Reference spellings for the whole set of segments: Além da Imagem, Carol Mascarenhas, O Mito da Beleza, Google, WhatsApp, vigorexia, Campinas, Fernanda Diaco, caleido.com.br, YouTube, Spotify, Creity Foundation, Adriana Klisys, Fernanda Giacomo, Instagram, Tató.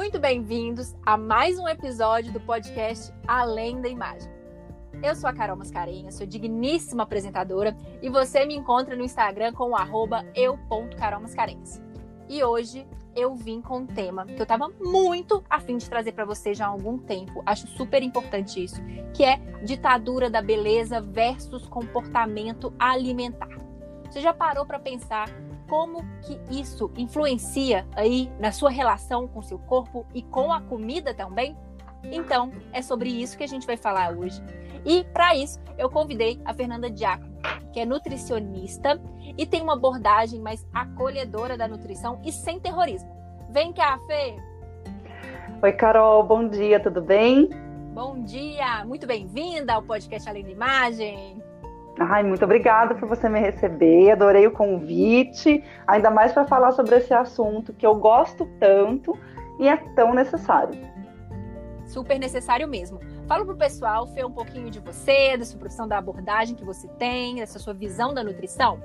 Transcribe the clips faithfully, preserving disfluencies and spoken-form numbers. muito bem-vindos a mais um episódio do podcast Além da Imagem. Eu sou a Carol Mascarenhas, sou digníssima apresentadora e você me encontra no Instagram com o arroba eu ponto carol mascarenhas. E hoje eu vim com um tema que eu estava muito a fim de trazer para você já há algum tempo, acho super importante isso, que é ditadura da beleza versus comportamento alimentar. Você já parou para pensar como que isso influencia aí na sua relação com o seu corpo e com a comida também? Então, é sobre isso que a gente vai falar hoje. E para isso, eu convidei a Fernanda Diaco, que é nutricionista e tem uma abordagem mais acolhedora da nutrição e sem terrorismo. Vem cá, Fê! Oi, Carol, bom dia, tudo bem? Bom dia! Muito bem-vinda ao podcast Além da Imagem! Ai, muito obrigada por você me receber, adorei o convite, ainda mais para falar sobre esse assunto que eu gosto tanto e é tão necessário. Super necessário mesmo. Fala pro pessoal, Fê, um pouquinho de você, da sua profissão, da abordagem que você tem, dessa sua visão da nutrição.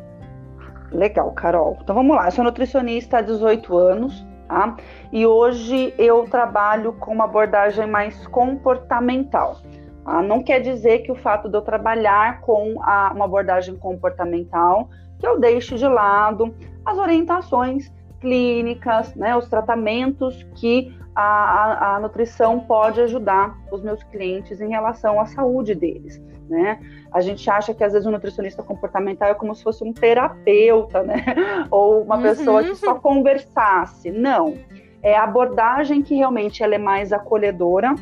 Legal, Carol. Então vamos lá, eu sou nutricionista há dezoito anos, tá? E hoje eu trabalho com uma abordagem mais comportamental. Ah, não quer dizer que o fato de eu trabalhar com a, uma abordagem comportamental, que eu deixe de lado as orientações clínicas, né, os tratamentos que a, a, a nutrição pode ajudar os meus clientes em relação à saúde deles, né? A gente acha que às vezes o nutricionista comportamental é como se fosse um terapeuta, né? Ou uma pessoa que só conversasse. Não, é a abordagem que realmente ela é mais acolhedora,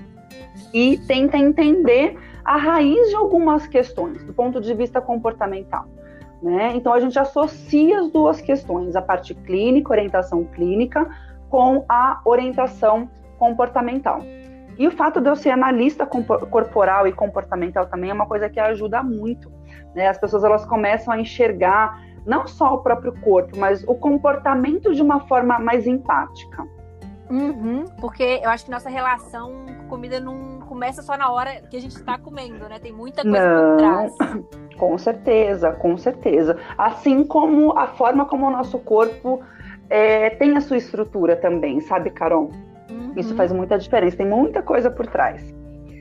e tenta entender a raiz de algumas questões, do ponto de vista comportamental, né? Então, a gente associa as duas questões, a parte clínica, orientação clínica, com a orientação comportamental. E o fato de eu ser analista corporal e comportamental também é uma coisa que ajuda muito, né? As pessoas, elas começam a enxergar não só o próprio corpo, mas o comportamento de uma forma mais empática. Uhum, porque eu acho que nossa relação com comida não começa só na hora que a gente está comendo, né? Tem muita coisa por trás. Com certeza, com certeza. Assim como a forma como o nosso corpo é, tem a sua estrutura também, sabe, Carol? Uhum. Isso faz muita diferença, tem muita coisa por trás.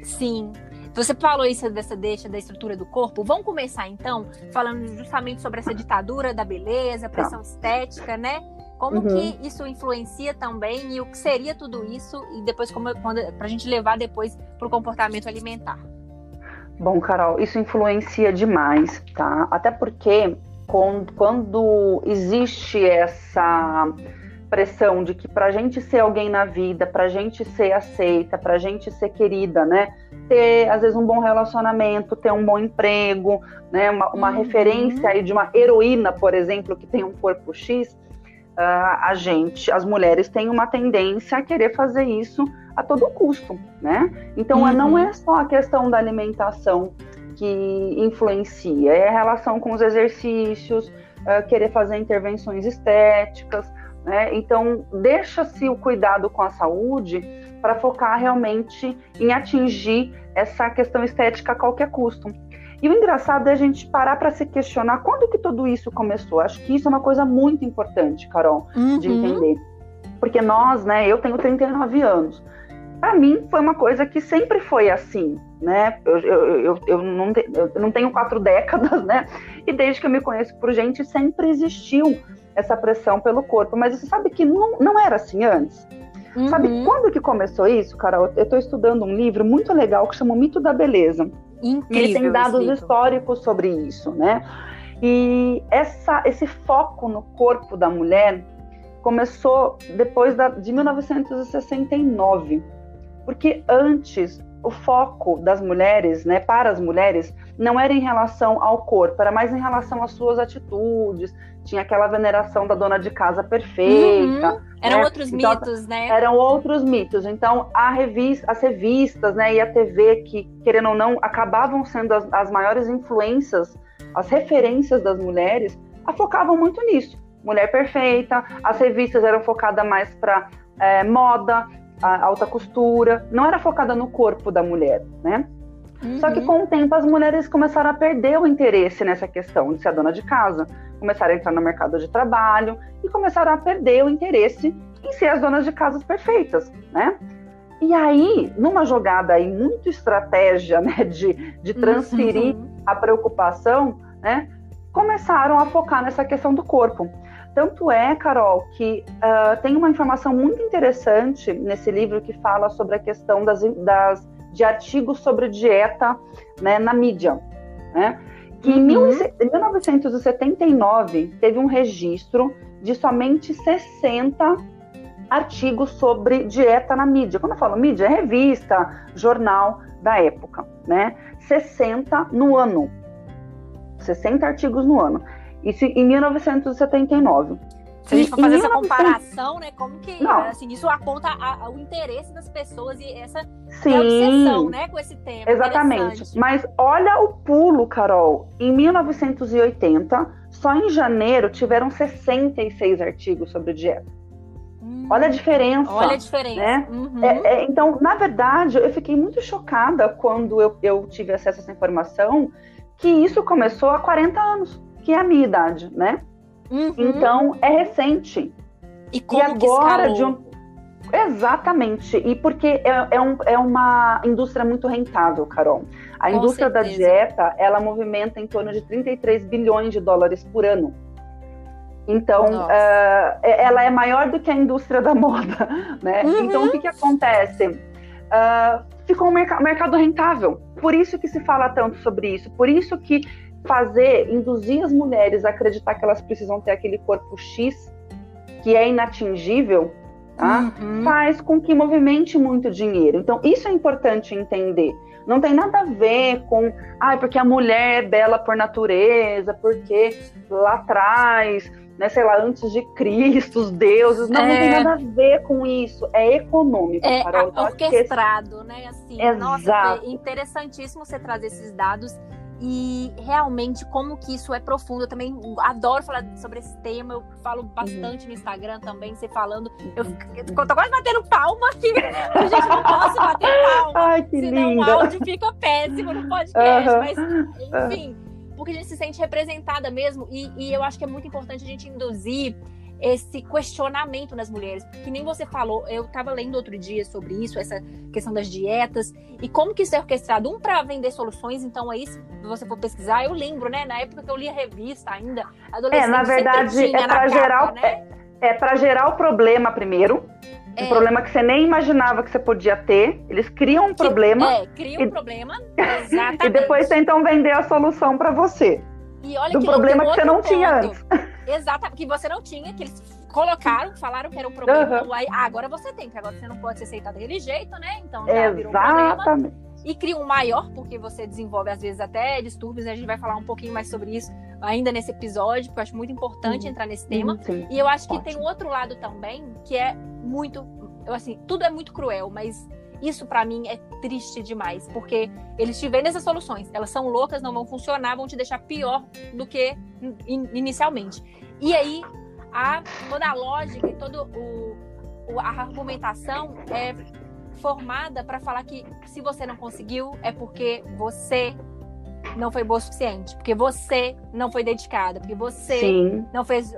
Sim. Você falou isso dessa deixa da estrutura do corpo. Vamos começar, então, falando justamente sobre essa ditadura da beleza, pressão tá. estética, né? Como uhum. que isso influencia também e o que seria tudo isso e depois como para a gente levar depois para o comportamento alimentar? Bom, Carol, isso influencia demais, tá? Até porque quando, quando existe essa pressão de que para a gente ser alguém na vida, para a gente ser aceita, para a gente ser querida, né? Ter, às vezes, um bom relacionamento, ter um bom emprego, né? Uma, uma uhum. referência aí de uma heroína, por exemplo, que tem um corpo X, Uh, a gente, as mulheres têm uma tendência a querer fazer isso a todo custo, né? Então, uhum. não é só a questão da alimentação que influencia, é a relação com os exercícios, uh, querer fazer intervenções estéticas, né? Então, deixa-se o cuidado com a saúde para focar realmente em atingir essa questão estética a qualquer custo. E o engraçado é a gente parar para se questionar quando que tudo isso começou. Acho que isso é uma coisa muito importante, Carol, uhum. de entender. Porque nós, né, eu tenho trinta e nove anos. Para mim, foi uma coisa que sempre foi assim, né? Eu, eu, eu, eu, não te, eu não tenho quatro décadas, né? E desde que eu me conheço por gente, sempre existiu essa pressão pelo corpo. Mas você sabe que não, não era assim antes? Uhum. Sabe quando que começou isso, Carol? Eu estou estudando um livro muito legal que chama O Mito da Beleza. Incrível, ele tem dados históricos sobre isso, né? E essa, esse foco no corpo da mulher começou depois da, de mil novecentos e sessenta e nove, porque antes o foco das mulheres, né, para as mulheres, não era em relação ao corpo, era mais em relação às suas atitudes, tinha aquela veneração da dona de casa perfeita. Uhum. Eram né? outros então, mitos, né? Eram outros mitos. Então, a revista, as revistas, né, e a T V, que, querendo ou não, acabavam sendo as, as maiores influências, as referências das mulheres, focavam muito nisso. Mulher perfeita, as revistas eram focadas mais para é, moda, a alta costura, não era focada no corpo da mulher, né? Uhum. Só que com o tempo as mulheres começaram a perder o interesse nessa questão de ser a dona de casa, começaram a entrar no mercado de trabalho e começaram a perder o interesse em ser as donas de casas perfeitas, né? E aí, numa jogada aí, muito estratégia, né, de, de transferir uhum. a preocupação, né, começaram a focar nessa questão do corpo. Tanto é, Carol, que uh, tem uma informação muito interessante nesse livro que fala sobre a questão das, das, de artigos sobre dieta, né, na mídia, né? Que em mil novecentos e setenta e nove teve um registro de somente sessenta artigos sobre dieta na mídia. Quando eu falo mídia, é revista, jornal da época, né? sessenta no ano. sessenta artigos no ano. Isso em mil novecentos e setenta e nove. Se a gente for fazer essa comparação, né? Como que assim, isso aponta a, a, o interesse das pessoas e essa Sim, obsessão, né, com esse tema. Exatamente. Mas olha o pulo, Carol. Em mil novecentos e oitenta, só em janeiro tiveram sessenta e seis artigos sobre dieta. Hum, olha a diferença. Olha a diferença. Né? Uhum. É, é, então, na verdade, eu fiquei muito chocada quando eu, eu tive acesso a essa informação, que isso começou há quarenta anos, que é a minha idade, né? Uhum. Então, é recente. E como e agora, que de um... Exatamente. E porque é, é, um, é uma indústria muito rentável, Carol. A Com indústria certeza. da dieta, ela movimenta em torno de trinta e três bilhões de dólares por ano. Então, uh, ela é maior do que a indústria da moda, né? Uhum. Então, o que que acontece? Uh, ficou um merc- mercado rentável. Por isso que se fala tanto sobre isso. Por isso que fazer, induzir as mulheres a acreditar que elas precisam ter aquele corpo X, que é inatingível, tá? Uhum. Faz com que movimente muito dinheiro. Então, isso é importante entender. Não tem nada a ver com, ah, porque a mulher é bela por natureza, porque lá atrás, né, sei lá, antes de Cristo, os deuses. Não, é... não tem nada a ver com isso. É econômico. É Carol, orquestrado, esse... né? Assim, Exato. Nossa, é interessantíssimo você trazer esses dados. E realmente como que isso é profundo. Eu também adoro falar sobre esse tema. Eu falo bastante uhum. no Instagram também, você falando. Eu, eu tô quase batendo palma aqui. A gente não pode bater palma. Ai, que senão linda. O áudio fica péssimo no podcast. Uhum. Mas, enfim, porque a gente se sente representada mesmo. E, e eu acho que é muito importante a gente induzir esse questionamento nas mulheres, porque nem você falou, eu estava lendo outro dia sobre isso, essa questão das dietas, e como que isso é orquestrado, um para vender soluções, então aí, se você for pesquisar, eu lembro, né, na época que eu lia revista ainda, adolescente, é, na verdade, é para gerar, né? é, é para gerar o problema primeiro, é. um problema que você nem imaginava que você podia ter, eles criam um que, problema, é, criam um problema, exatamente. E depois tentam vender a solução para você, e olha do que problema que você não ponto. tinha antes. Exato, que você não tinha, que eles colocaram, falaram que era um problema, uhum. aí, ah, agora você tem, que agora você não pode ser aceitado daquele jeito, né, então já Exatamente. virou um problema, e cria um maior, porque você desenvolve às vezes até distúrbios, né? A gente vai falar um pouquinho mais sobre isso ainda nesse episódio, porque eu acho muito importante uhum. entrar nesse tema, uhum. e eu acho que Ótimo. tem um outro lado também, que é muito, assim, tudo é muito cruel, mas isso pra mim é triste demais, porque eles te vendem essas soluções, elas são loucas, não vão funcionar, vão te deixar pior do que in- inicialmente. E aí, a, toda a lógica e toda o, o, a argumentação é formada pra falar que se você não conseguiu, é porque você não foi boa o suficiente, porque você não foi dedicada, porque você Sim. não fez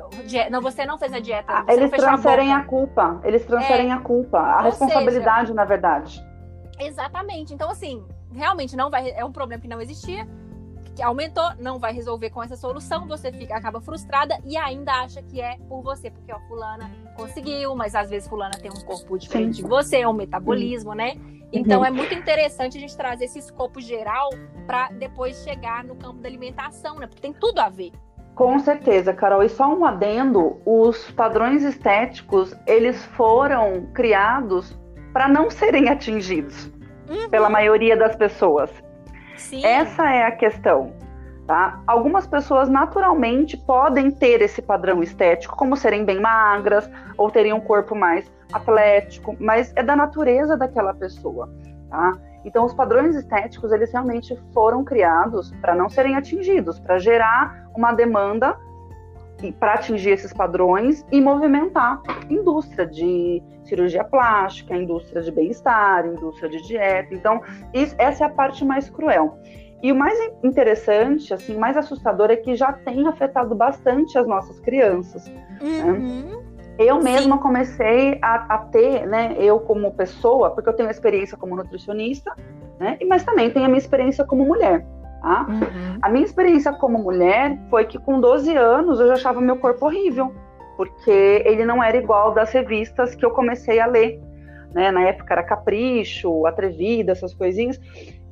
não, você não fez a dieta. Ah, eles transferem a, a culpa, eles transferem é, a culpa, a responsabilidade, seja, na verdade. Exatamente. Então, assim, realmente não vai, é um problema que não existia, que aumentou, não vai resolver com essa solução, você fica, acaba frustrada e ainda acha que é por você, porque ó, fulana conseguiu, mas às vezes fulana tem um corpo diferente Sim. de você, é um metabolismo, Sim. né? Então uhum. é muito interessante a gente trazer esse escopo geral para depois chegar no campo da alimentação, né? Porque tem tudo a ver. Com certeza, Carol. E só um adendo, os padrões estéticos, eles foram criados para não serem atingidos uhum. pela maioria das pessoas. Sim. Essa é a questão, tá? Algumas pessoas naturalmente podem ter esse padrão estético, como serem bem magras ou terem um corpo mais atlético, mas é da natureza daquela pessoa, tá? Então, os padrões estéticos, eles realmente foram criados para não serem atingidos, para gerar uma demanda para atingir esses padrões e movimentar a indústria de cirurgia plástica, a indústria de bem-estar, a indústria de dieta. Então, isso, essa é a parte mais cruel. E o mais interessante, assim, mais assustador é que já tem afetado bastante as nossas crianças, uhum. né? Eu mesma Sim. comecei a, a ter, né, eu como pessoa, porque eu tenho experiência como nutricionista, né, mas também tenho a minha experiência como mulher, tá? Uhum. A minha experiência como mulher foi que com doze anos eu já achava meu corpo horrível, porque ele não era igual das revistas que eu comecei a ler, né? Na época era Capricho, Atrevida, essas coisinhas,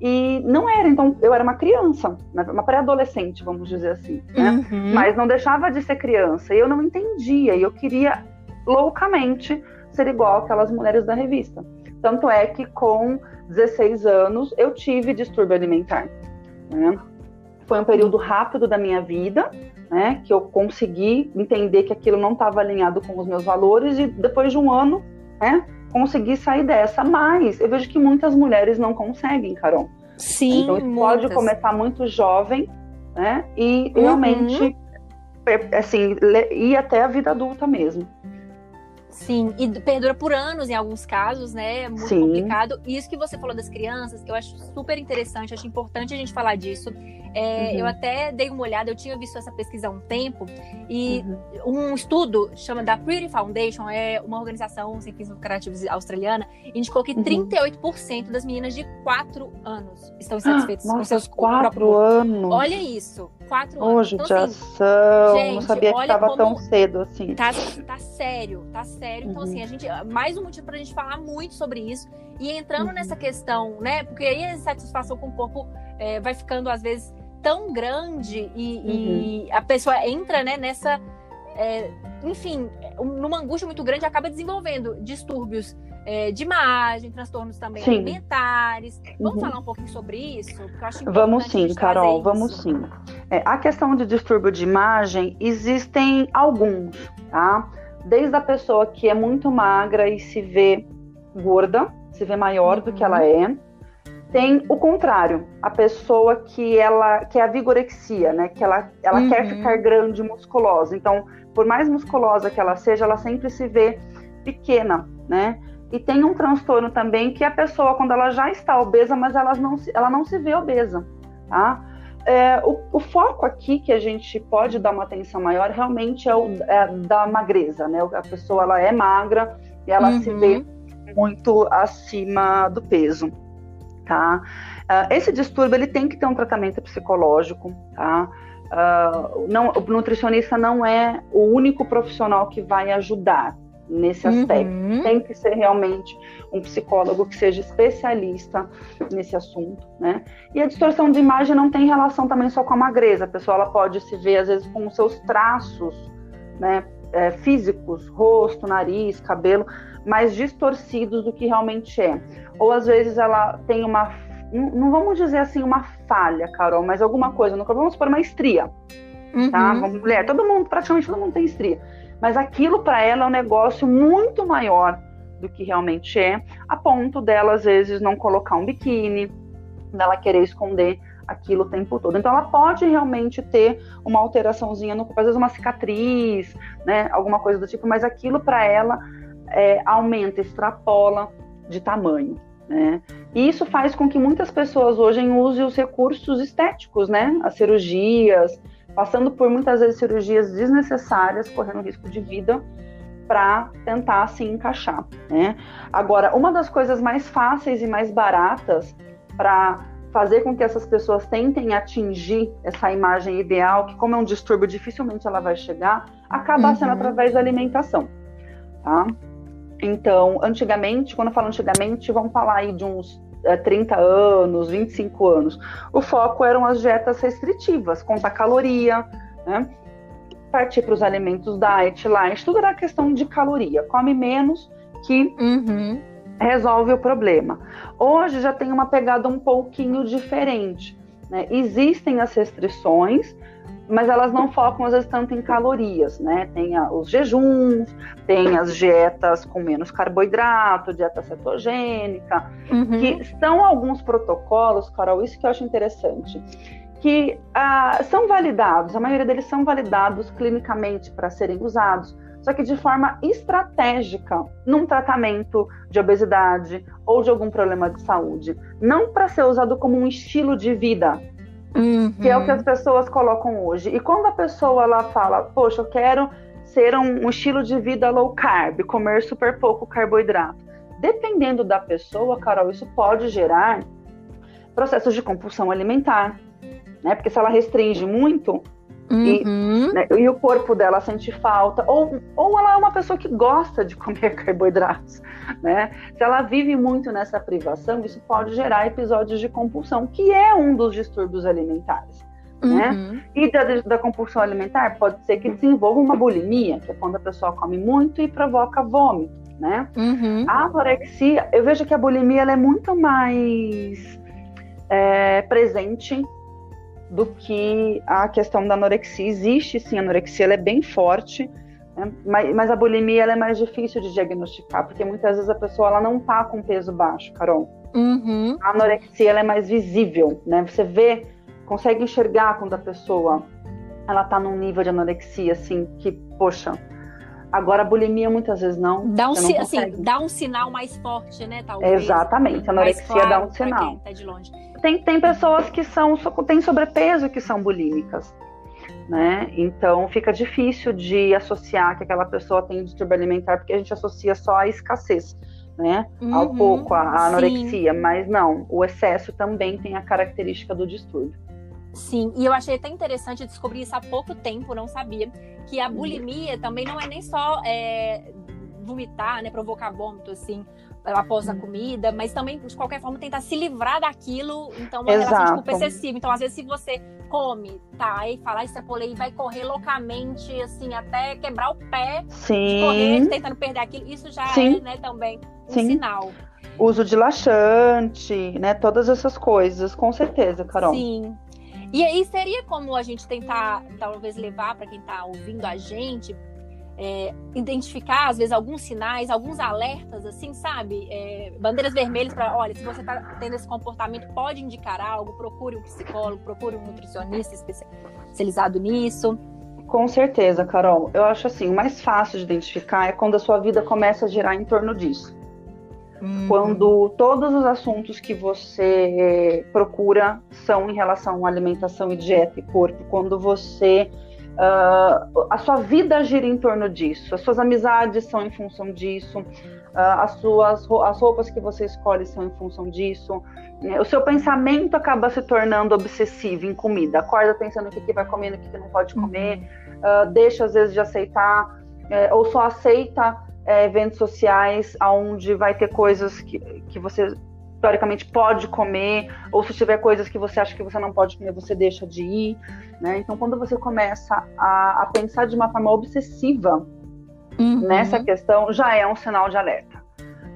e não era, então eu era uma criança, uma pré-adolescente, vamos dizer assim, né? Uhum. Mas não deixava de ser criança, e eu não entendia, e eu queria loucamente ser igual aquelas mulheres da revista. Tanto é que com dezesseis anos eu tive distúrbio alimentar, né? Foi um período rápido da minha vida, né, que eu consegui entender que aquilo não estava alinhado com os meus valores, e depois de um ano, né, consegui sair dessa. Mas eu vejo que muitas mulheres não conseguem, Carol. Sim, então isso muitas. Pode começar muito jovem, né, e realmente uhum. assim, ir até a vida adulta mesmo. Sim, e perdura por anos em alguns casos, né? É muito Sim. complicado. E isso que você falou das crianças, que eu acho super interessante, acho importante a gente falar disso. É, uhum. Eu até dei uma olhada, eu tinha visto essa pesquisa há um tempo, e uhum. um estudo chama da Creity Foundation, é uma organização sem fins lucrativos australiana, indicou que uhum. trinta e oito por cento das meninas de quatro anos estão insatisfeitas ah, com seus quatro anos. Olha isso, quatro anos. Hoje então, assim, ação, gente, não sabia que estava tão cedo assim. Tá, tá sério, tá sério. Sério. Então, uhum. assim, a gente, mais um motivo pra gente falar muito sobre isso. E entrando uhum. nessa questão, né? Porque aí a insatisfação com o corpo é, vai ficando, às vezes, tão grande e, uhum. e a pessoa entra, né, nessa... É, enfim, numa angústia muito grande, acaba desenvolvendo distúrbios é, de imagem, transtornos também sim. alimentares. Vamos uhum. falar um pouquinho sobre isso? Porque eu acho importante. Vamos sim, Carol, vamos isso. sim. É, a questão de distúrbio de imagem, existem alguns, tá? Desde a pessoa que é muito magra e se vê gorda, se vê maior uhum. do que ela é. Tem o contrário, a pessoa que ela que é a vigorexia, né? Que ela, ela uhum. quer ficar grande, musculosa. Então, por mais musculosa que ela seja, ela sempre se vê pequena, né? E tem um transtorno também que a pessoa, quando ela já está obesa, mas ela não se, ela não se vê obesa, tá? É, o, o foco aqui que a gente pode dar uma atenção maior realmente é o é da magreza, né? A pessoa ela é magra e ela uhum. se vê muito acima do peso, tá? Uh, esse distúrbio ele tem que ter um tratamento psicológico, tá? Uh, não, o nutricionista não é o único profissional que vai ajudar nesse aspecto. Uhum. Tem que ser realmente um psicólogo que seja especialista nesse assunto, né? E a distorção de imagem não tem relação também só com a magreza. A pessoa ela pode se ver, às vezes, com os seus traços, né, é, físicos, rosto, nariz, cabelo, mais distorcidos do que realmente é. Ou, às vezes, ela tem uma... Não vamos dizer, assim, uma falha, Carol, mas alguma coisa no corpo. Vamos supor uma estria, uhum. tá? Mulher, todo mundo, praticamente todo mundo tem estria. Mas aquilo para ela é um negócio muito maior do que realmente é, a ponto dela, às vezes, não colocar um biquíni, dela querer esconder aquilo o tempo todo. Então, ela pode realmente ter uma alteraçãozinha no corpo, às vezes uma cicatriz, né, alguma coisa do tipo, mas aquilo para ela é, aumenta, extrapola de tamanho, né? E isso faz com que muitas pessoas hoje usem os recursos estéticos, né, as cirurgias, passando por muitas vezes cirurgias desnecessárias, correndo risco de vida, para tentar se encaixar, né? Agora, uma das coisas mais fáceis e mais baratas para fazer com que essas pessoas tentem atingir essa imagem ideal, que como é um distúrbio, dificilmente ela vai chegar, acaba uhum. sendo através da alimentação, tá? Então, antigamente, quando eu falo antigamente, vamos falar aí de uns trinta anos, vinte e cinco anos, o foco eram as dietas restritivas, contar caloria, né? Partir para os alimentos diet, light, tudo era questão de caloria, come menos que uhum. resolve o problema. Hoje já tem uma pegada um pouquinho diferente, né? Existem as restrições, mas elas não focam às vezes tanto em calorias, né? Tem a, os jejuns, tem as dietas com menos carboidrato, dieta cetogênica, uhum. que são alguns protocolos, Carol, isso que eu acho interessante, que ah, são validados, a maioria deles são validados clinicamente para serem usados, só que de forma estratégica, num tratamento de obesidade ou de algum problema de saúde, não para ser usado como um estilo de vida, uhum. que é o que as pessoas colocam hoje. E quando a pessoa ela fala, poxa, eu quero ser um, um estilo de vida low carb, comer super pouco carboidrato. Dependendo da pessoa, Carol, isso pode gerar processos de compulsão alimentar, né? Porque se ela restringe muito, uhum. e, né, e o corpo dela sente falta, ou, ou ela é uma pessoa que gosta de comer carboidratos, né? Se ela vive muito nessa privação, isso pode gerar episódios de compulsão, que é um dos distúrbios alimentares. Né? Uhum. E da, da compulsão alimentar pode ser que desenvolva uma bulimia, que é quando a pessoa come muito e provoca vômito, né? Uhum. A anorexia, eu vejo que a bulimia ela é muito mais é, presente do que a questão da anorexia. Existe sim, a anorexia ela é bem forte, né? mas, mas a bulimia ela é mais difícil de diagnosticar, porque muitas vezes a pessoa ela não tá com peso baixo, Carol. Uhum. A anorexia ela é mais visível, né? Você vê, consegue enxergar quando a pessoa ela tá num nível de anorexia, assim, que, poxa, agora a bulimia muitas vezes não. Dá um, si, não assim, dá um sinal mais forte, né, talvez. Exatamente, a anorexia claro, dá um sinal. Tá de longe. Tem, tem pessoas que são, tem sobrepeso que são bulímicas, né, então fica difícil de associar que aquela pessoa tem distúrbio alimentar, porque a gente associa só a escassez, né, uhum, ao pouco, a anorexia, sim. Mas não, o excesso também tem a característica do distúrbio. Sim, e eu achei até interessante descobrir isso há pouco tempo, não sabia, que a bulimia também não é nem só é, vomitar, né, provocar vômito, assim, após a comida, mas também, de qualquer forma, tentar se livrar daquilo, então uma exato. Relação de culpa excessiva. Então, às vezes, se você come, tá, aí fala, extrapolei, vai correr loucamente, assim, até quebrar o pé, sim. De correr, tentando perder aquilo, isso já sim. É, né, também um sim. Sinal. Uso de laxante, né, todas essas coisas, com certeza, Carol. Sim. E aí seria como a gente tentar, talvez, levar para quem está ouvindo a gente, é, identificar, às vezes, alguns sinais, alguns alertas, assim, sabe? É, bandeiras vermelhas para, olha, se você está tendo esse comportamento, pode indicar algo, procure um psicólogo, procure um nutricionista especializado nisso. Com certeza, Carol. Eu acho assim, o mais fácil de identificar é quando a sua vida começa a girar em torno disso. Quando todos os assuntos que você procura são em relação à alimentação e dieta e corpo, quando você, uh, a sua vida gira em torno disso, as suas amizades são em função disso, uh, as suas as roupas que você escolhe são em função disso, né? O seu pensamento acaba se tornando obsessivo em comida, acorda pensando o que, que vai comer, o que, que não pode comer, uh, deixa às vezes de aceitar, uh, ou só aceita, É, eventos sociais onde vai ter coisas que, que você teoricamente pode comer, ou se tiver coisas que você acha que você não pode comer, você deixa de ir, né? Então quando você começa a, a pensar de uma forma obsessiva uhum. nessa questão, já é um sinal de alerta,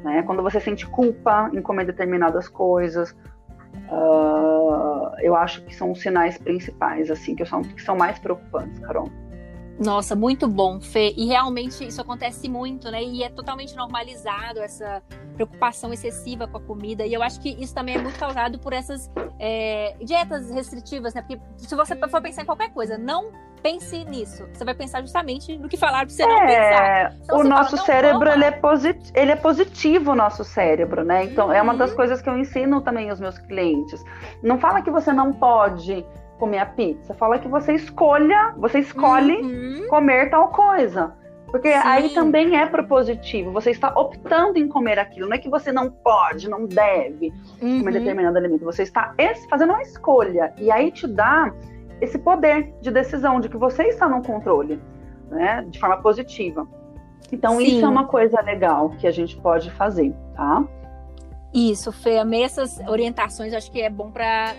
né? Quando você sente culpa em comer determinadas coisas, uh, eu acho que são os sinais principais, assim, que são, que são mais preocupantes, Carol. Nossa, muito bom, Fê. E realmente isso acontece muito, né? E é totalmente normalizado essa preocupação excessiva com a comida. E eu acho que isso também é muito causado por essas é, dietas restritivas, né? Porque se você for pensar em qualquer coisa, não pense nisso. Você vai pensar justamente no que falaram pra você é, não pensar. Então, o nosso fala, cérebro, ele é, posit- ele é positivo, o nosso cérebro, né? Então, uhum. é uma das coisas que eu ensino também aos meus clientes. Não fala que você não pode comer a pizza, fala que você escolha, você escolhe uhum. comer tal coisa, porque sim. aí também é propositivo, você está optando em comer aquilo, não é que você não pode, não deve uhum. comer determinado alimento, você está fazendo uma escolha, e aí te dá esse poder de decisão, de que você está no controle, né, de forma positiva. Então sim. isso é uma coisa legal que a gente pode fazer, tá? Isso, Fê, amei essas orientações, acho que é bom para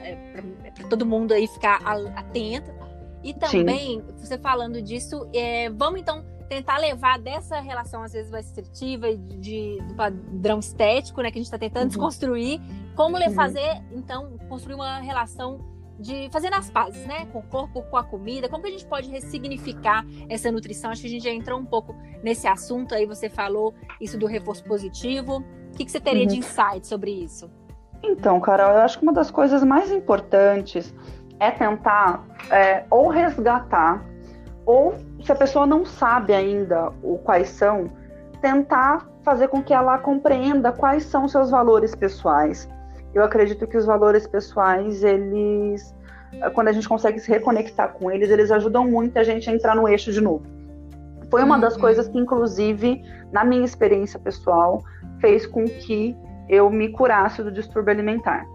todo mundo aí ficar atento. E também, sim. você falando disso, é, vamos então tentar levar dessa relação, às vezes, restritiva, de, do padrão estético, né, que a gente está tentando uhum. desconstruir, como uhum. fazer, então, construir uma relação de fazer as pazes, né, com o corpo, com a comida, como que a gente pode ressignificar essa nutrição? Acho que a gente já entrou um pouco nesse assunto, aí você falou isso do reforço positivo. O que, que você teria uhum. de insight sobre isso? Então, Carol, eu acho que uma das coisas mais importantes é tentar é, ou resgatar, ou se a pessoa não sabe ainda o, quais são, tentar fazer com que ela compreenda quais são seus valores pessoais. Eu acredito que os valores pessoais, eles, quando a gente consegue se reconectar com eles, eles ajudam muito a gente a entrar no eixo de novo. Foi uma das coisas que, inclusive, na minha experiência pessoal, fez com que eu me curasse do distúrbio alimentar.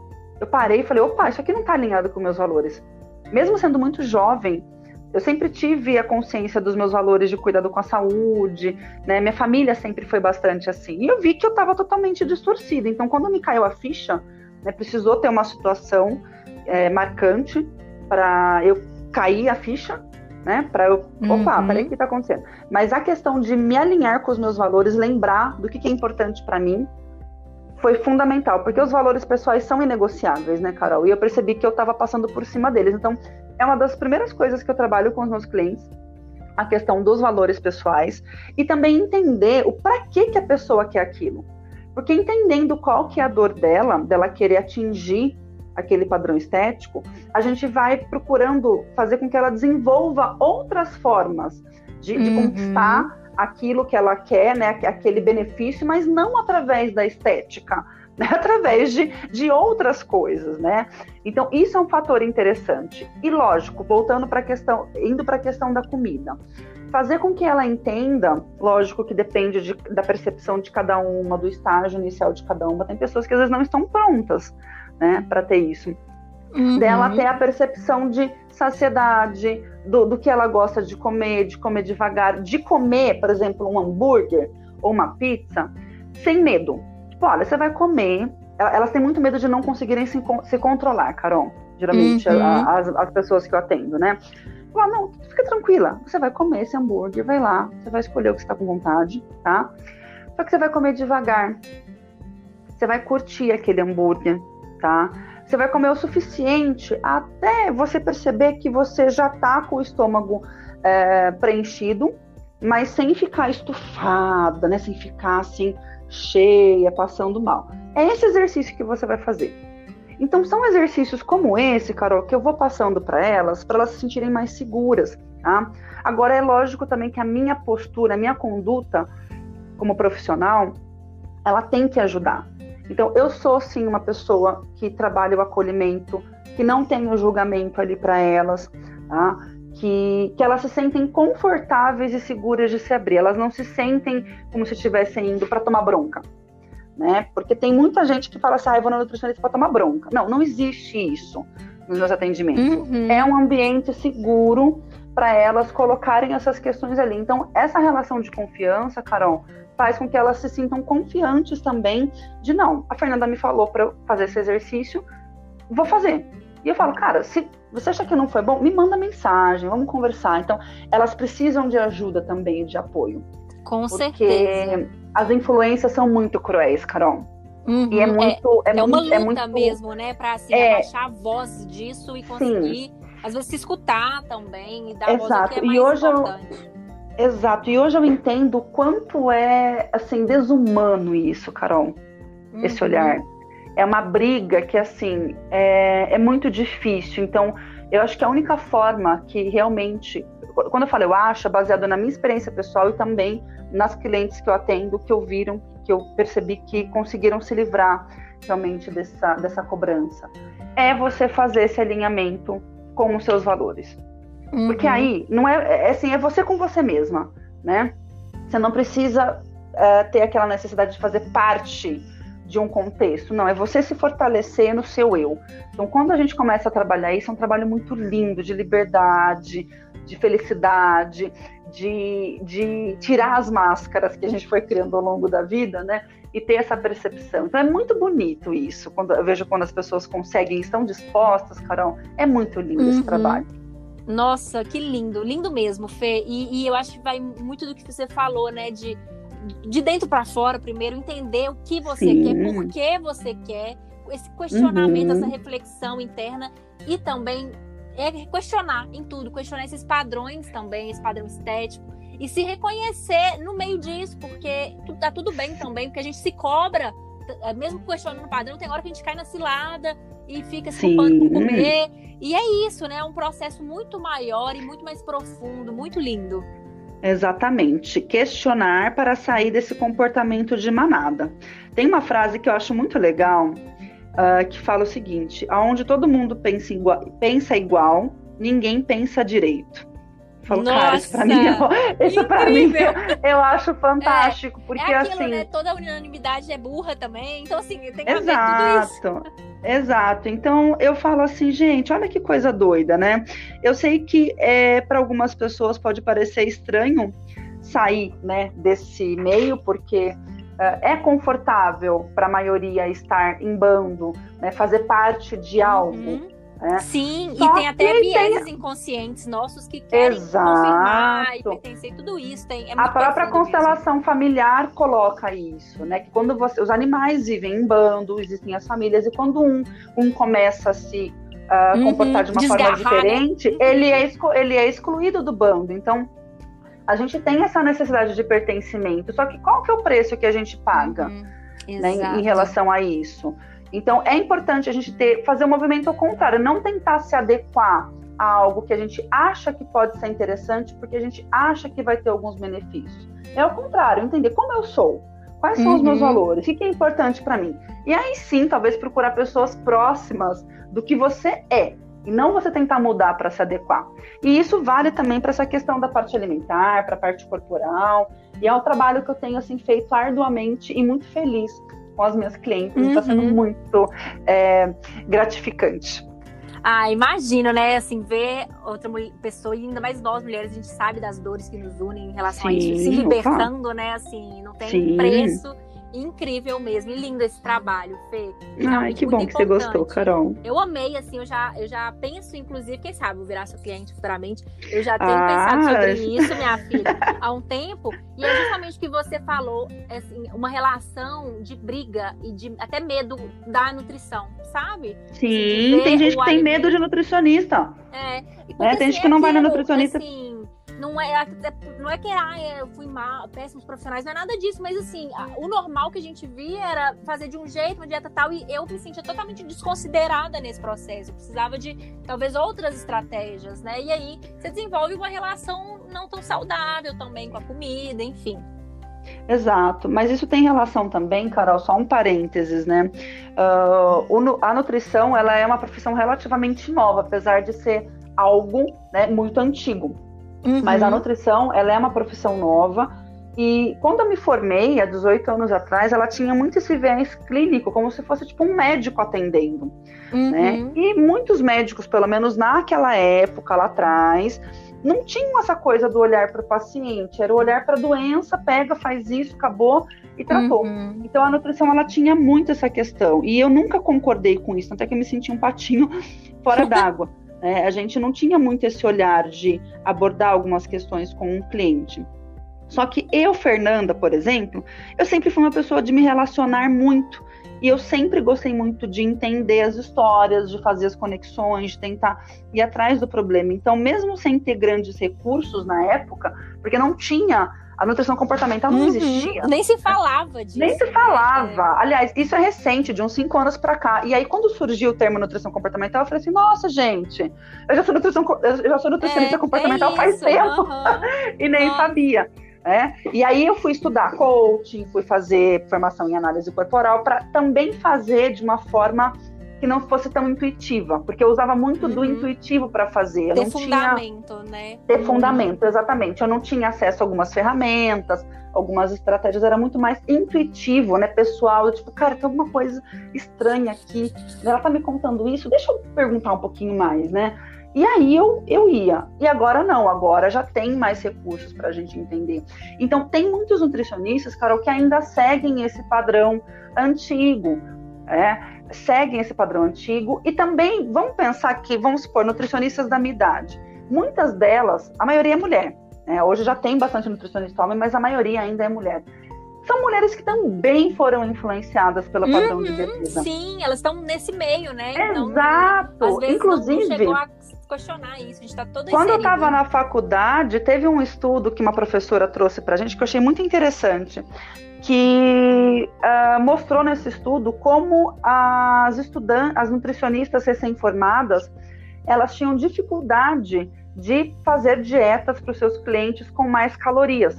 Eu parei e falei, opa, isso aqui não tá alinhado com meus valores. Mesmo sendo muito jovem, eu sempre tive a consciência dos meus valores de cuidado com a saúde, né? Minha família sempre foi bastante assim. E eu vi que eu estava totalmente distorcida. Então, quando me caiu a ficha, né, precisou ter uma situação é, marcante para eu cair a ficha, né? Para eu, opa, uhum. peraí, o que está acontecendo? Mas a questão de me alinhar com os meus valores, lembrar do que, que é importante para mim, foi fundamental, porque os valores pessoais são inegociáveis, né, Carol? E eu percebi que eu estava passando por cima deles. Então, é uma das primeiras coisas que eu trabalho com os meus clientes, a questão dos valores pessoais, e também entender o para que que a pessoa quer aquilo. Porque entendendo qual que é a dor dela, dela querer atingir aquele padrão estético, a gente vai procurando fazer com que ela desenvolva outras formas de, de uhum. conquistar aquilo que ela quer, né, aquele benefício, mas não através da estética, né, através de, de outras coisas, né? Então, isso é um fator interessante. E, lógico, voltando para a questão, indo para a questão da comida, fazer com que ela entenda, lógico que depende de, da percepção de cada uma, do estágio inicial de cada uma, tem pessoas que às vezes não estão prontas, né, para ter isso. Uhum. Dela ter a percepção de saciedade, do, do que ela gosta de comer, de comer devagar, de comer, por exemplo, um hambúrguer ou uma pizza, sem medo. Tipo, olha, você vai comer... Elas têm muito medo de não conseguirem se, se controlar, Carol. Geralmente, uhum. a, as, as pessoas que eu atendo, né? Fala, não, fica tranquila, você vai comer esse hambúrguer, vai lá, você vai escolher o que você tá com vontade, tá? Só que você vai comer devagar. Você vai curtir aquele hambúrguer, tá? Você vai comer o suficiente até você perceber que você já tá com o estômago é, preenchido, mas sem ficar estufada, né? Sem ficar assim, cheia, passando mal. É esse exercício que você vai fazer. Então, são exercícios como esse, Carol, que eu vou passando para elas, para elas se sentirem mais seguras, tá? Agora, é lógico também que a minha postura, a minha conduta como profissional, ela tem que ajudar. Então, eu sou, sim, uma pessoa que trabalha o acolhimento, que não tem o julgamento ali para elas, tá? que, que elas se sentem confortáveis e seguras de se abrir. Elas não se sentem como se estivessem indo para tomar bronca, né? Porque tem muita gente que fala assim, ah, eu vou na nutricionista para tomar bronca. Não, não existe isso nos meus atendimentos. Uhum. É um ambiente seguro para elas colocarem essas questões ali. Então, essa relação de confiança, Carol, faz com que elas se sintam confiantes também de, não, a Fernanda me falou para eu fazer esse exercício, vou fazer. E eu falo, cara, se você acha que não foi bom, me manda mensagem, vamos conversar. Então, elas precisam de ajuda também, de apoio. Com porque certeza. As influências são muito cruéis, Carol. Uhum, e é muito... É, é, é uma muito, luta é muito, mesmo, né? Pra assim, é, abaixar a voz disso e conseguir, sim. às vezes, se escutar também e dar Exato. A voz que é mais e hoje importante. Eu... Exato, e hoje eu entendo o quanto é, assim, desumano isso, Carol, uhum. esse olhar. É uma briga que, assim, é, é muito difícil. Então, eu acho que a única forma que realmente... Quando eu falo eu acho, é baseado na minha experiência pessoal e também nas clientes que eu atendo, que ouviram, que eu percebi que conseguiram se livrar realmente dessa, dessa cobrança. É você fazer esse alinhamento com os seus valores. Porque uhum. aí, não é, é assim, é você com você mesma, né? Você não precisa é, ter aquela necessidade de fazer parte de um contexto, não, é você se fortalecer no seu eu. Então, quando a gente começa a trabalhar isso, é um trabalho muito lindo, de liberdade, de felicidade, de, de tirar as máscaras que a gente foi criando ao longo da vida, né? E ter essa percepção. Então, é muito bonito isso. Quando, eu vejo quando as pessoas conseguem, estão dispostas, Carol, é muito lindo uhum. esse trabalho. Nossa, que lindo, lindo mesmo, Fê. E, e eu acho que vai muito do que você falou, né? De, de dentro pra fora, primeiro, entender o que você Sim. quer, por que você quer, esse questionamento, uhum. essa reflexão interna. E também é questionar em tudo, questionar esses padrões também, esse padrão estético. E se reconhecer no meio disso, porque tá tudo bem também, porque a gente se cobra, mesmo questionando o padrão, tem hora que a gente cai na cilada e fica se culpando por comer. E é isso, né? É um processo muito maior e muito mais profundo, muito lindo. Exatamente. Questionar para sair desse comportamento de manada. Tem uma frase que eu acho muito legal, uh, que fala o seguinte, aonde todo mundo pensa igual, pensa igual, ninguém pensa direito. Falo, nossa, cara, isso pra mim, eu, isso pra mim eu, eu acho fantástico, é, porque é aquilo, assim... né? Toda unanimidade é burra também, então assim, tem que exato, ver tudo isso. Exato, então eu falo assim, gente, olha que coisa doida, né? Eu sei que é, para algumas pessoas pode parecer estranho sair, né, desse meio, porque... é confortável para a maioria estar em bando, né, fazer parte de uhum. algo. Né? Sim, só e tem até viés tem... inconscientes nossos que querem exato. Confirmar e pertencer, tudo isso. Tem, é a própria constelação mesmo. Familiar coloca isso, né? Que quando você, os animais vivem em bando, existem as famílias, e quando um, um começa a se uh, uhum. comportar de uma desgarrar, forma diferente, né? ele, é exclu, ele é excluído do bando. Então, a gente tem essa necessidade de pertencimento, só que qual que é o preço que a gente paga hum, né, em, em relação a isso? Então, é importante a gente ter, fazer um movimento ao contrário, não tentar se adequar a algo que a gente acha que pode ser interessante, porque a gente acha que vai ter alguns benefícios. É ao contrário, entender como eu sou, quais são uhum. os meus valores, o que é importante para mim. E aí sim, talvez procurar pessoas próximas do que você é. E não você tentar mudar para se adequar. E isso vale também para essa questão da parte alimentar, para a parte corporal. E é um trabalho que eu tenho assim, feito arduamente e muito feliz com as minhas clientes. Está uhum. sendo muito é, gratificante. Ah, imagino, né? Assim, ver outra mulher, pessoa, e ainda mais nós mulheres, a gente sabe das dores que nos unem em relação sim, a isso. Se libertando, opa. Né? Assim, não tem sim. preço. Incrível mesmo, e lindo esse trabalho, Fê. Ai, que bom que você gostou, Carol. Eu amei, assim, eu já, eu já penso, inclusive, quem sabe, vou virar sua cliente futuramente. Eu já tenho ah, pensado sobre isso, minha filha, há um tempo. E é justamente o que você falou, assim, uma relação de briga e de até medo da nutrição, sabe? Sim, assim, tem gente que tem medo de nutricionista. É, e porque, é tem assim, gente que não vai na nutricionista. Assim, Não é, não é que ah, eu fui mal, péssimos profissionais, não é nada disso, mas assim, o normal que a gente via era fazer de um jeito, uma dieta tal, e eu me sentia totalmente desconsiderada nesse processo. Eu precisava de, talvez, outras estratégias, né? E aí, você desenvolve uma relação não tão saudável também com a comida, enfim. Exato, mas isso tem relação também, Carol, só um parênteses, né? Uh, a nutrição, ela é uma profissão relativamente nova, apesar de ser algo, né, muito antigo. Uhum. Mas a nutrição, ela é uma profissão nova. E quando eu me formei, há dezoito anos atrás, ela tinha muito esse viés clínico, como se fosse tipo um médico atendendo. Uhum. Né? E muitos médicos, pelo menos naquela época, lá atrás, não tinham essa coisa do olhar para o paciente. Era o olhar para a doença, pega, faz isso, acabou e tratou. Uhum. Então a nutrição, ela tinha muito essa questão. E eu nunca concordei com isso, até que eu me senti um patinho fora d'água. É, a gente não tinha muito esse olhar de abordar algumas questões com um cliente. Só que eu, Fernanda, por exemplo, eu sempre fui uma pessoa de me relacionar muito. E eu sempre gostei muito de entender as histórias, de fazer as conexões, de tentar ir atrás do problema. Então, mesmo sem ter grandes recursos na época, porque não tinha... A nutrição comportamental não uhum. existia. Nem se falava disso. Nem se falava. É. Aliás, isso é recente, de uns cinco anos pra cá. E aí, quando surgiu o termo nutrição comportamental, eu falei assim, nossa, gente, eu já sou, nutrição, eu já sou nutricionista é, comportamental é faz tempo. Uhum. E nem uhum. sabia. Né? E aí, eu fui estudar coaching, fui fazer formação em análise corporal, pra também fazer de uma forma que não fosse tão intuitiva, porque eu usava muito uhum. do intuitivo para fazer. Eu ter não fundamento, tinha... né? Ter uhum. fundamento, exatamente. Eu não tinha acesso a algumas ferramentas, algumas estratégias, era muito mais intuitivo, né? Pessoal, eu, tipo, cara, tem alguma coisa estranha aqui, ela tá me contando isso, deixa eu perguntar um pouquinho mais, né? E aí eu, eu ia. E agora não, agora já tem mais recursos para a gente entender. Então, tem muitos nutricionistas, Carol, que ainda seguem esse padrão antigo, né? Seguem esse padrão antigo e também vamos pensar que, vamos supor, nutricionistas da minha idade, muitas delas, a maioria é mulher, né? Hoje já tem bastante nutricionista homem, mas a maioria ainda é mulher. São mulheres que também foram influenciadas pelo padrão uhum, de beleza. Sim, elas estão nesse meio, né? Exato! Então, às vezes inclusive, não chegou a questionar isso, a gente tá toda quando inserindo. Eu estava na faculdade, teve um estudo que uma professora trouxe pra gente que eu achei muito interessante, que uh, mostrou nesse estudo como as estudantes, as nutricionistas recém-formadas, elas tinham dificuldade de fazer dietas para os seus clientes com mais calorias.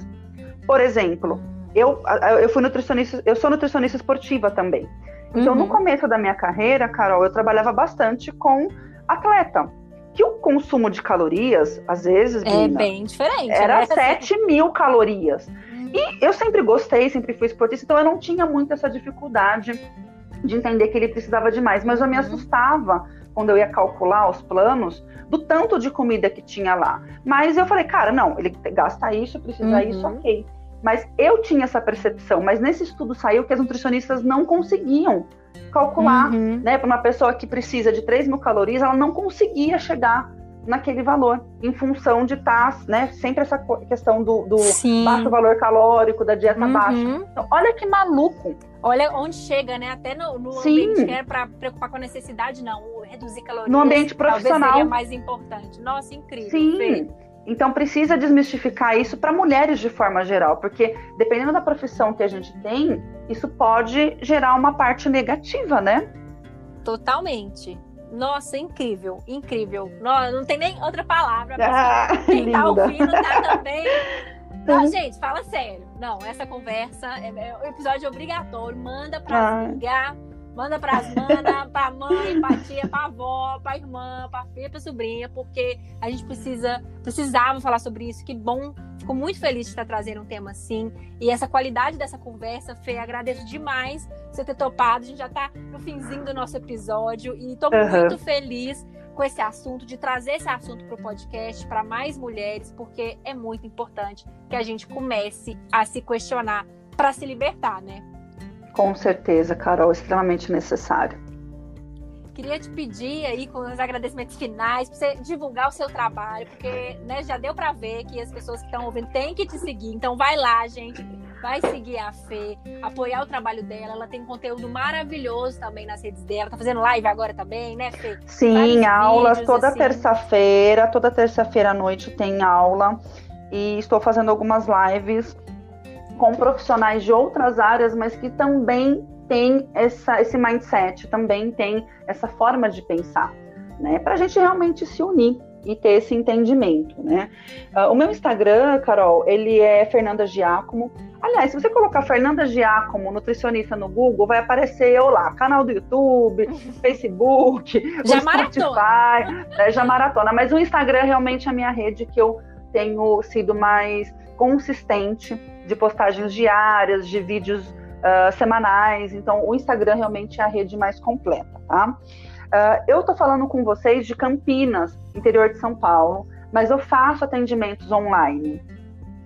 Por exemplo, eu, eu, fui nutricionista, eu sou nutricionista esportiva também. Então, uhum. no começo da minha carreira, Carol, eu trabalhava bastante com atleta. que o consumo de calorias, às vezes, é mina, bem diferente. Era, né? sete mil calorias. E eu sempre gostei, sempre fui esportista, então eu não tinha muito essa dificuldade de entender que ele precisava de mais. Mas eu me assustava quando eu ia calcular os planos do tanto de comida que tinha lá. Mas eu falei, cara, não, ele gasta isso, precisa uhum. isso, ok. Mas eu tinha essa percepção, mas nesse estudo saiu que as nutricionistas não conseguiam calcular, uhum. né? Para uma pessoa que precisa de três mil calorias, ela não conseguia chegar naquele valor, em função de estar, né? Sempre essa questão do, do baixo valor calórico, da dieta uhum. baixa. Então, olha que maluco. Olha onde chega, né? Até no, no ambiente que era para preocupar com a necessidade, não. Reduzir calorias. No ambiente profissional. Talvez seria mais importante. Nossa, incrível. Sim. Vê? Então, precisa desmistificar isso para mulheres de forma geral, porque dependendo da profissão que a gente tem, isso pode gerar uma parte negativa, né? Totalmente. Nossa, incrível, incrível. Não, não tem nem outra palavra. Ah, quem linda. Tá ouvindo tá também... Não, gente, fala sério. Não, essa conversa é um episódio obrigatório. Manda para ligar. Manda pras manas, pra mãe, pra tia, pra avó, pra irmã, pra filha, pra sobrinha, porque a gente precisa, precisava falar sobre isso. Que bom, fico muito feliz de estar trazendo um tema assim. E essa qualidade dessa conversa, Fê, agradeço demais você ter topado. A gente já tá no finzinho do nosso episódio e tô uhum. muito feliz com esse assunto, de trazer esse assunto pro podcast, para mais mulheres, porque é muito importante que a gente comece a se questionar para se libertar, né? Com certeza, Carol, extremamente necessário. Queria te pedir aí, com os agradecimentos finais, para você divulgar o seu trabalho, porque, né, já deu para ver que as pessoas que estão ouvindo têm que te seguir. Então vai lá, gente, vai seguir a Fê, apoiar o trabalho dela. Ela tem conteúdo maravilhoso também nas redes dela. Tá fazendo live agora também, né, Fê? Sim, vários aulas vídeos, toda assim. terça-feira. Toda terça-feira à noite tem aula. E estou fazendo algumas lives com profissionais de outras áreas, mas que também tem essa, esse mindset, também tem essa forma de pensar, né? Para a gente realmente se unir e ter esse entendimento, né? Uh, o meu Instagram, Carol, ele é Fernanda Giacomo. Aliás, se você colocar Fernanda Giacomo, nutricionista, no Google, vai aparecer eu lá, canal do YouTube, Facebook, já maratona. Spotify, né? Já maratona. Mas o Instagram é realmente a minha rede que eu tenho sido mais consistente, de postagens diárias, de vídeos uh, semanais. Então, o Instagram realmente é a rede mais completa, tá? Uh, eu tô falando com vocês de Campinas, interior de São Paulo, mas eu faço atendimentos online,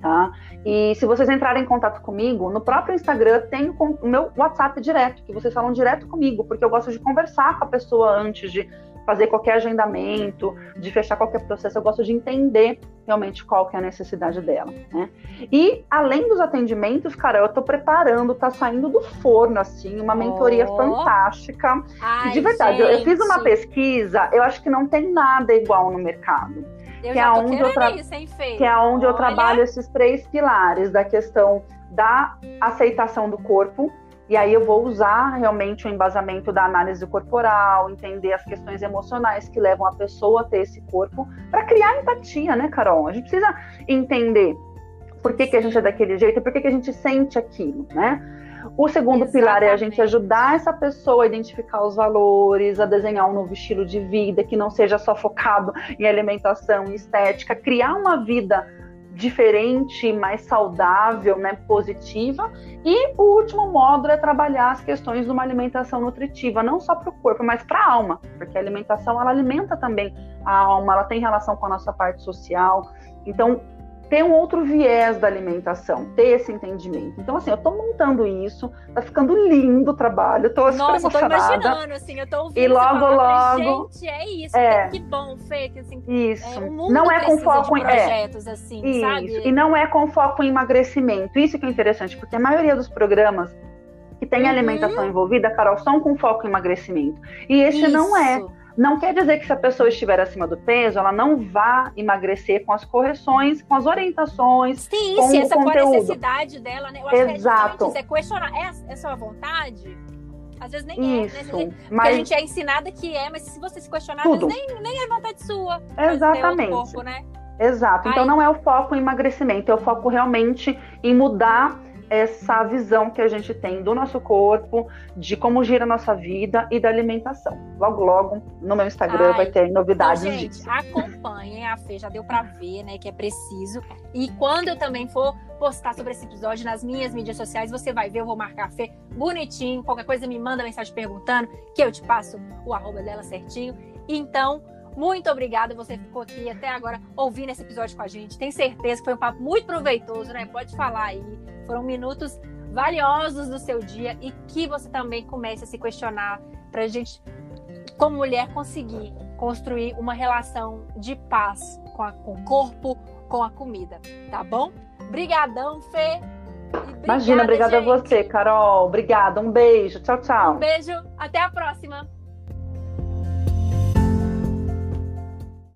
tá? E se vocês entrarem em contato comigo, no próprio Instagram tem o meu WhatsApp direto, que vocês falam direto comigo, porque eu gosto de conversar com a pessoa antes de fazer qualquer agendamento, de fechar qualquer processo. Eu gosto de entender realmente qual que é a necessidade dela, né? E, além dos atendimentos, cara, eu tô preparando, tá saindo do forno, assim, uma mentoria oh. fantástica. Ai, de verdade, eu, eu fiz uma pesquisa, eu acho que não tem nada igual no mercado. Eu que, é onde eu tra- isso, hein, que é onde Olha. eu trabalho esses três pilares da questão da aceitação do corpo. E aí eu vou usar realmente o embasamento da análise corporal, entender as questões emocionais que levam a pessoa a ter esse corpo, para criar empatia, né, Carol? A gente precisa entender por que que a gente é daquele jeito, por que que a gente sente aquilo, né? O segundo Exatamente. pilar é a gente ajudar essa pessoa a identificar os valores, a desenhar um novo estilo de vida, que não seja só focado em alimentação e estética, criar uma vida diferente, mais saudável, né, positiva. E o último módulo é trabalhar as questões de uma alimentação nutritiva, não só para o corpo, mas para a alma, porque a alimentação, ela alimenta também a alma, ela tem relação com a nossa parte social. Então, ter um outro viés da alimentação, ter esse entendimento. Então, assim, eu tô montando isso, tá ficando lindo o trabalho, eu tô Nossa, super emocionada. Nossa, tô imaginando, assim, eu tô ouvindo. E logo, palavra, logo... Gente, é isso, é, que bom, Fê, que assim... Isso. É, o mundo não é com foco em projetos, é, assim, isso, sabe? E não é com foco em emagrecimento. Isso que é interessante, porque a maioria dos programas que tem uhum. alimentação envolvida, Carol, são com foco em emagrecimento. E esse isso. não é. Não quer dizer que se a pessoa estiver acima do peso, ela não vá emagrecer com as correções, com as orientações, sim, com sim, o conteúdo. Sim, essa for a necessidade dela, né? Eu acho Exato. que é, isso, é questionar, é, é sua vontade? Às vezes nem isso, é, né? Porque mas... a gente é ensinada que é, mas se você se questionar, às vezes nem, nem é vontade sua. Exatamente. Corpo, né? Exato, Ai. Então não é o foco em emagrecimento, é o foco realmente em mudar essa visão que a gente tem do nosso corpo, de como gira a nossa vida e da alimentação. Logo, logo, no meu Instagram Ai, vai ter novidades então, gente, disso. Acompanhem, a Fê já deu pra ver, né, que é preciso. E quando eu também for postar sobre esse episódio nas minhas mídias sociais, você vai ver, eu vou marcar a Fê bonitinho, qualquer coisa me manda mensagem perguntando, que eu te passo o arroba dela certinho. Então, muito obrigada, você ficou aqui até agora ouvindo esse episódio com a gente. Tenho certeza que foi um papo muito proveitoso, né? Pode falar aí. Foram minutos valiosos do seu dia e que você também comece a se questionar para a gente, como mulher, conseguir construir uma relação de paz com, a, com o corpo, com a comida, tá bom? Brigadão, Fê. Obrigada, Imagina, obrigada gente. a você, Carol. Obrigada, um beijo. Tchau, tchau. Um beijo, até a próxima.